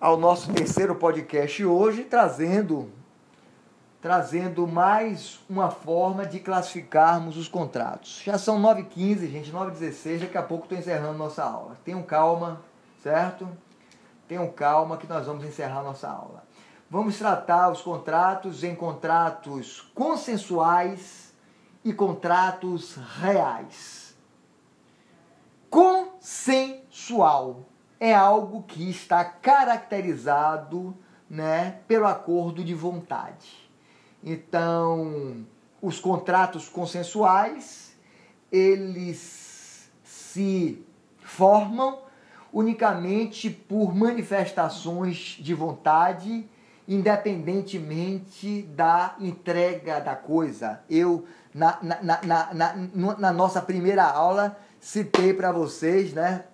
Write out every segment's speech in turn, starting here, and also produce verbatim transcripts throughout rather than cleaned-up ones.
ao nosso terceiro podcast hoje, trazendo, trazendo mais uma forma de classificarmos os contratos. Já são nove e quinze, gente, nove e dezesseis, daqui a pouco estou encerrando nossa aula. Tenham calma, certo? Tenham calma que nós vamos encerrar nossa aula. Vamos tratar os contratos em contratos consensuais e contratos reais. Consensual é algo que está caracterizado, né, pelo acordo de vontade. Então, os contratos consensuais, eles se formam unicamente por manifestações de vontade, independentemente da entrega da coisa. Eu, na, na, na, na, na nossa primeira aula, citei para vocês, né,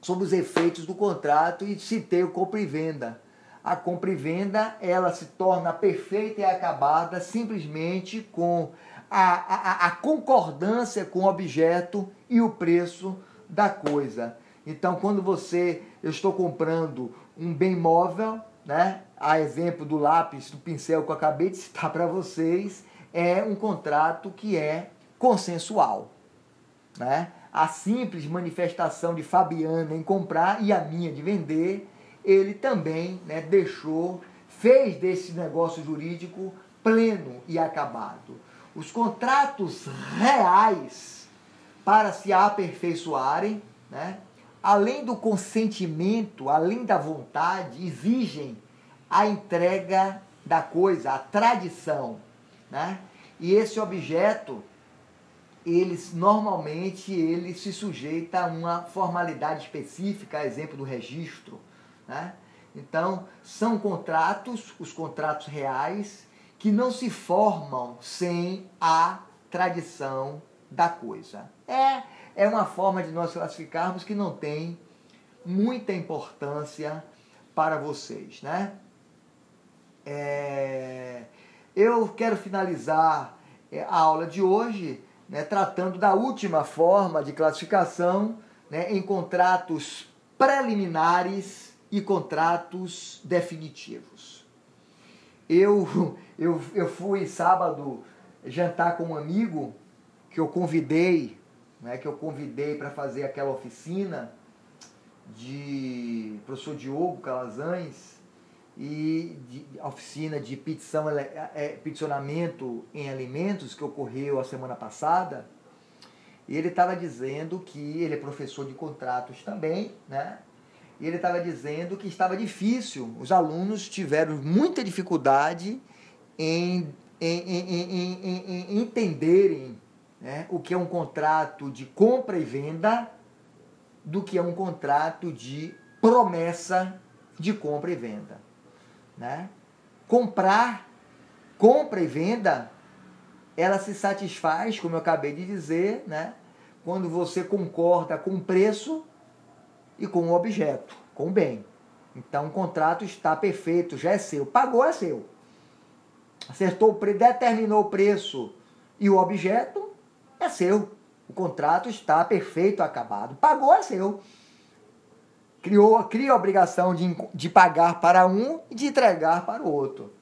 sobre os efeitos do contrato e citei o compra e venda. A compra e venda, ela se torna perfeita e acabada simplesmente com a, a, a concordância com o objeto e o preço da coisa. Então, quando você, eu estou comprando um bem móvel, né, a exemplo do lápis, do pincel que eu acabei de citar para vocês, é um contrato que é consensual, né? A simples manifestação de Fabiana em comprar e a minha de vender, ele também, né, deixou, fez desse negócio jurídico pleno e acabado. Os contratos reais, para se aperfeiçoarem, né, além do consentimento, além da vontade, exigem a entrega da coisa, a tradição, né? E esse objeto, eles, normalmente, ele se sujeita a uma formalidade específica, exemplo do registro, né? Então, são contratos, os contratos reais, que não se formam sem a tradição da coisa. É, é uma forma de nós classificarmos que não tem muita importância para vocês, né? É, eu quero finalizar a aula de hoje, né, tratando da última forma de classificação, né, em contratos preliminares e contratos definitivos. Eu, eu, eu fui sábado jantar com um amigo que eu convidei, né, que eu convidei para fazer aquela oficina de professor Diogo Calazães, e de oficina de petição, peticionamento em alimentos, que ocorreu a semana passada, e ele estava dizendo que, ele é professor de contratos também, né? E ele estava dizendo que estava difícil, os alunos tiveram muita dificuldade em, em, em, em, em, em entenderem, né, o que é um contrato de compra e venda do que é um contrato de promessa de compra e venda. Né? Comprar, compra e venda, ela se satisfaz, como eu acabei de dizer, né, quando você concorda com o preço e com o objeto, com o bem. Então o contrato está perfeito, já é seu, pagou é seu, acertou o preço, determinou o preço e o objeto é seu. O contrato está perfeito, acabado, pagou é seu. Criou, cria a obrigação de, de pagar para um e de entregar para o outro.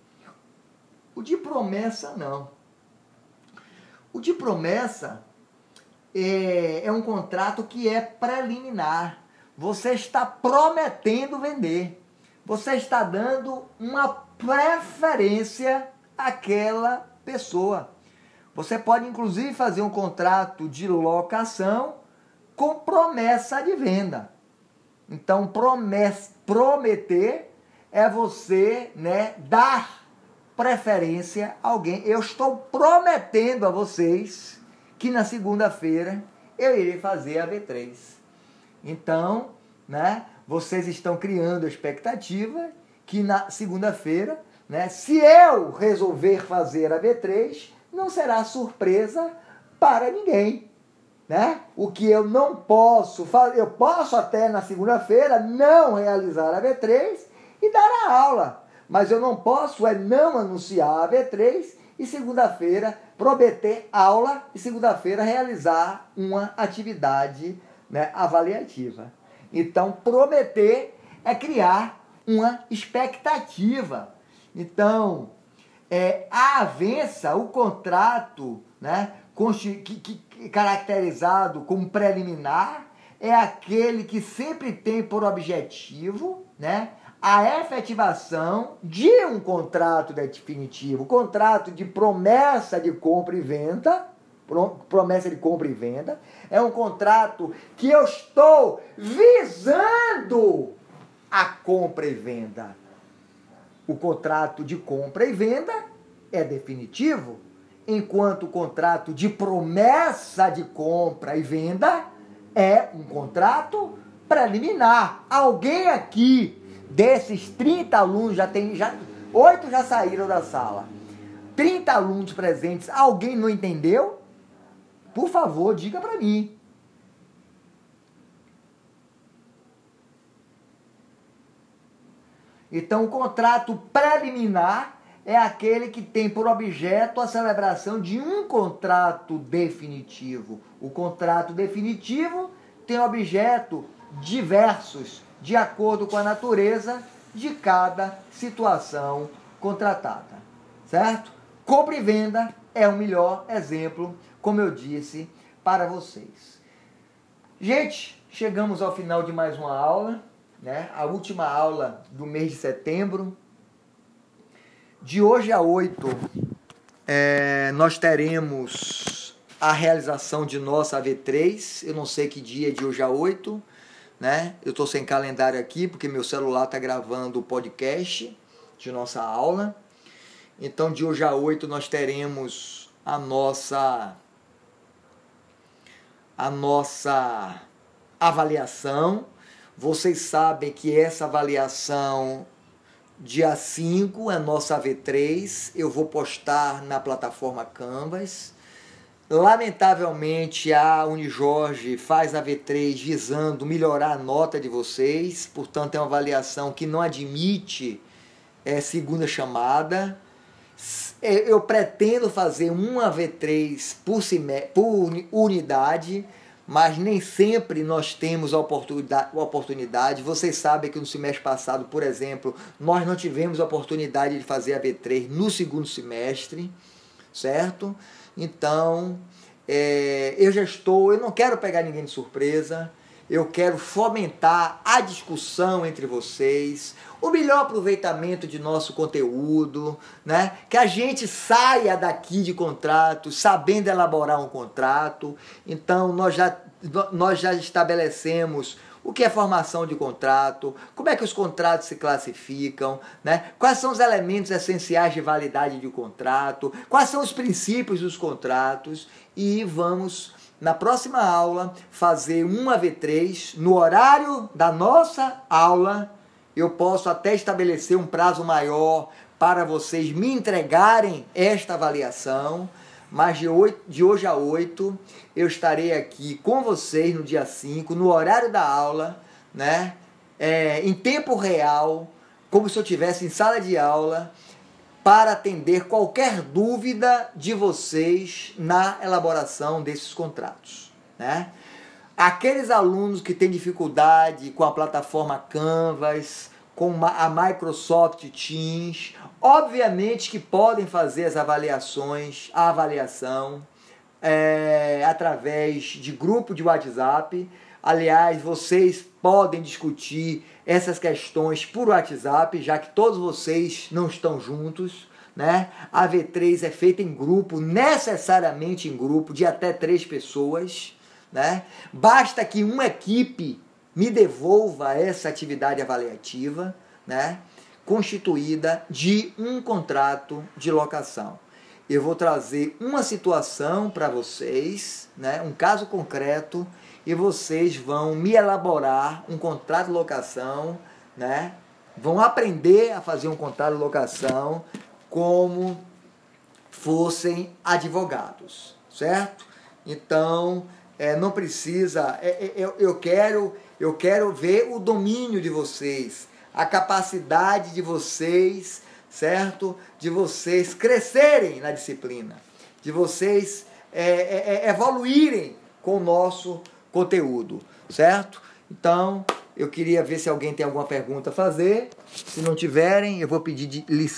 O de promessa, não. O de promessa é, é um contrato que é preliminar. Você está prometendo vender. Você está dando uma preferência àquela pessoa. Você pode, inclusive, fazer um contrato de locação com promessa de venda. Então, promessa, prometer é você, né, dar preferência a alguém. Eu estou prometendo a vocês que na segunda-feira eu irei fazer a V três. Então, né, vocês estão criando a expectativa que na segunda-feira, né, se eu resolver fazer a V três, não será surpresa para ninguém. Né? O que eu não posso fazer, eu posso até na segunda-feira não realizar a V três e dar a aula, mas eu não posso é não anunciar a V três e segunda-feira prometer aula e segunda-feira realizar uma atividade, né, avaliativa. Então, prometer é criar uma expectativa. Então, é, a avença, o contrato, né, que, que, caracterizado como preliminar, é aquele que sempre tem por objetivo, né, a efetivação de um contrato definitivo, contrato de promessa de compra e venda, promessa de compra e venda, é um contrato que eu estou visando a compra e venda. O contrato de compra e venda é definitivo, enquanto o contrato de promessa de compra e venda é um contrato preliminar. Alguém aqui, desses trinta alunos, já tem, já, oito já saíram da sala, trinta alunos presentes, alguém não entendeu? Por favor, diga para mim. Então, o contrato preliminar é aquele que tem por objeto a celebração de um contrato definitivo. O contrato definitivo tem objeto diversos, de acordo com a natureza de cada situação contratada. Certo? Compra e venda é o melhor exemplo, como eu disse, para vocês. Gente, chegamos ao final de mais uma aula, né? A última aula do mês de setembro. De hoje a oito, é, nós teremos a realização de nossa A V três. Eu não sei que dia é de hoje a oito, né? Eu estou sem calendário aqui, porque meu celular está gravando o podcast de nossa aula. Então, de hoje a oito, nós teremos a nossa... a nossa avaliação. Vocês sabem que essa avaliação, dia cinco, é nossa A V três, eu vou postar na plataforma Canvas. Lamentavelmente, a Unijorge faz a A V três visando melhorar a nota de vocês, portanto, é uma avaliação que não admite é, segunda chamada. Eu pretendo fazer uma A V três por, por unidade, mas nem sempre nós temos a oportunidade. Vocês sabem que no semestre passado, por exemplo, nós não tivemos a oportunidade de fazer a A V três no segundo semestre, certo? Então, é, eu já estou, eu não quero pegar ninguém de surpresa, eu quero fomentar a discussão entre vocês, o melhor aproveitamento de nosso conteúdo, né? Que a gente saia daqui de contrato, sabendo elaborar um contrato. Então, nós já, nós já estabelecemos o que é formação de contrato, como é que os contratos se classificam, né? Quais são os elementos essenciais de validade de um contrato, quais são os princípios dos contratos, e vamos... na próxima aula, fazer uma A V três no horário da nossa aula. Eu posso até estabelecer um prazo maior para vocês me entregarem esta avaliação, mas de, oito, de hoje a oito eu estarei aqui com vocês no dia cinco, no horário da aula, né? É, em tempo real, como se eu estivesse em sala de aula, para atender qualquer dúvida de vocês na elaboração desses contratos, né? Aqueles alunos que têm dificuldade com a plataforma Canvas, com a Microsoft Teams, obviamente que podem fazer as avaliações, a avaliação, é, através de grupo de WhatsApp. Aliás, vocês podem discutir essas questões por WhatsApp, já que todos vocês não estão juntos, né? A A V três é feita em grupo, necessariamente em grupo, de até três pessoas, né? Basta que uma equipe me devolva essa atividade avaliativa, né? Constituída de um contrato de locação. Eu vou trazer uma situação para vocês, né? Um caso concreto, e vocês vão me elaborar um contrato de locação, né? Vão aprender a fazer um contrato de locação como fossem advogados, certo? Então, é, não precisa... É, é, eu, quero, eu quero ver o domínio de vocês, a capacidade de vocês, certo? De vocês crescerem na disciplina, de vocês é, é, evoluírem com o nosso... conteúdo, certo? Então, Eu queria ver se alguém tem alguma pergunta a fazer. Se não tiverem, eu vou pedir de licença.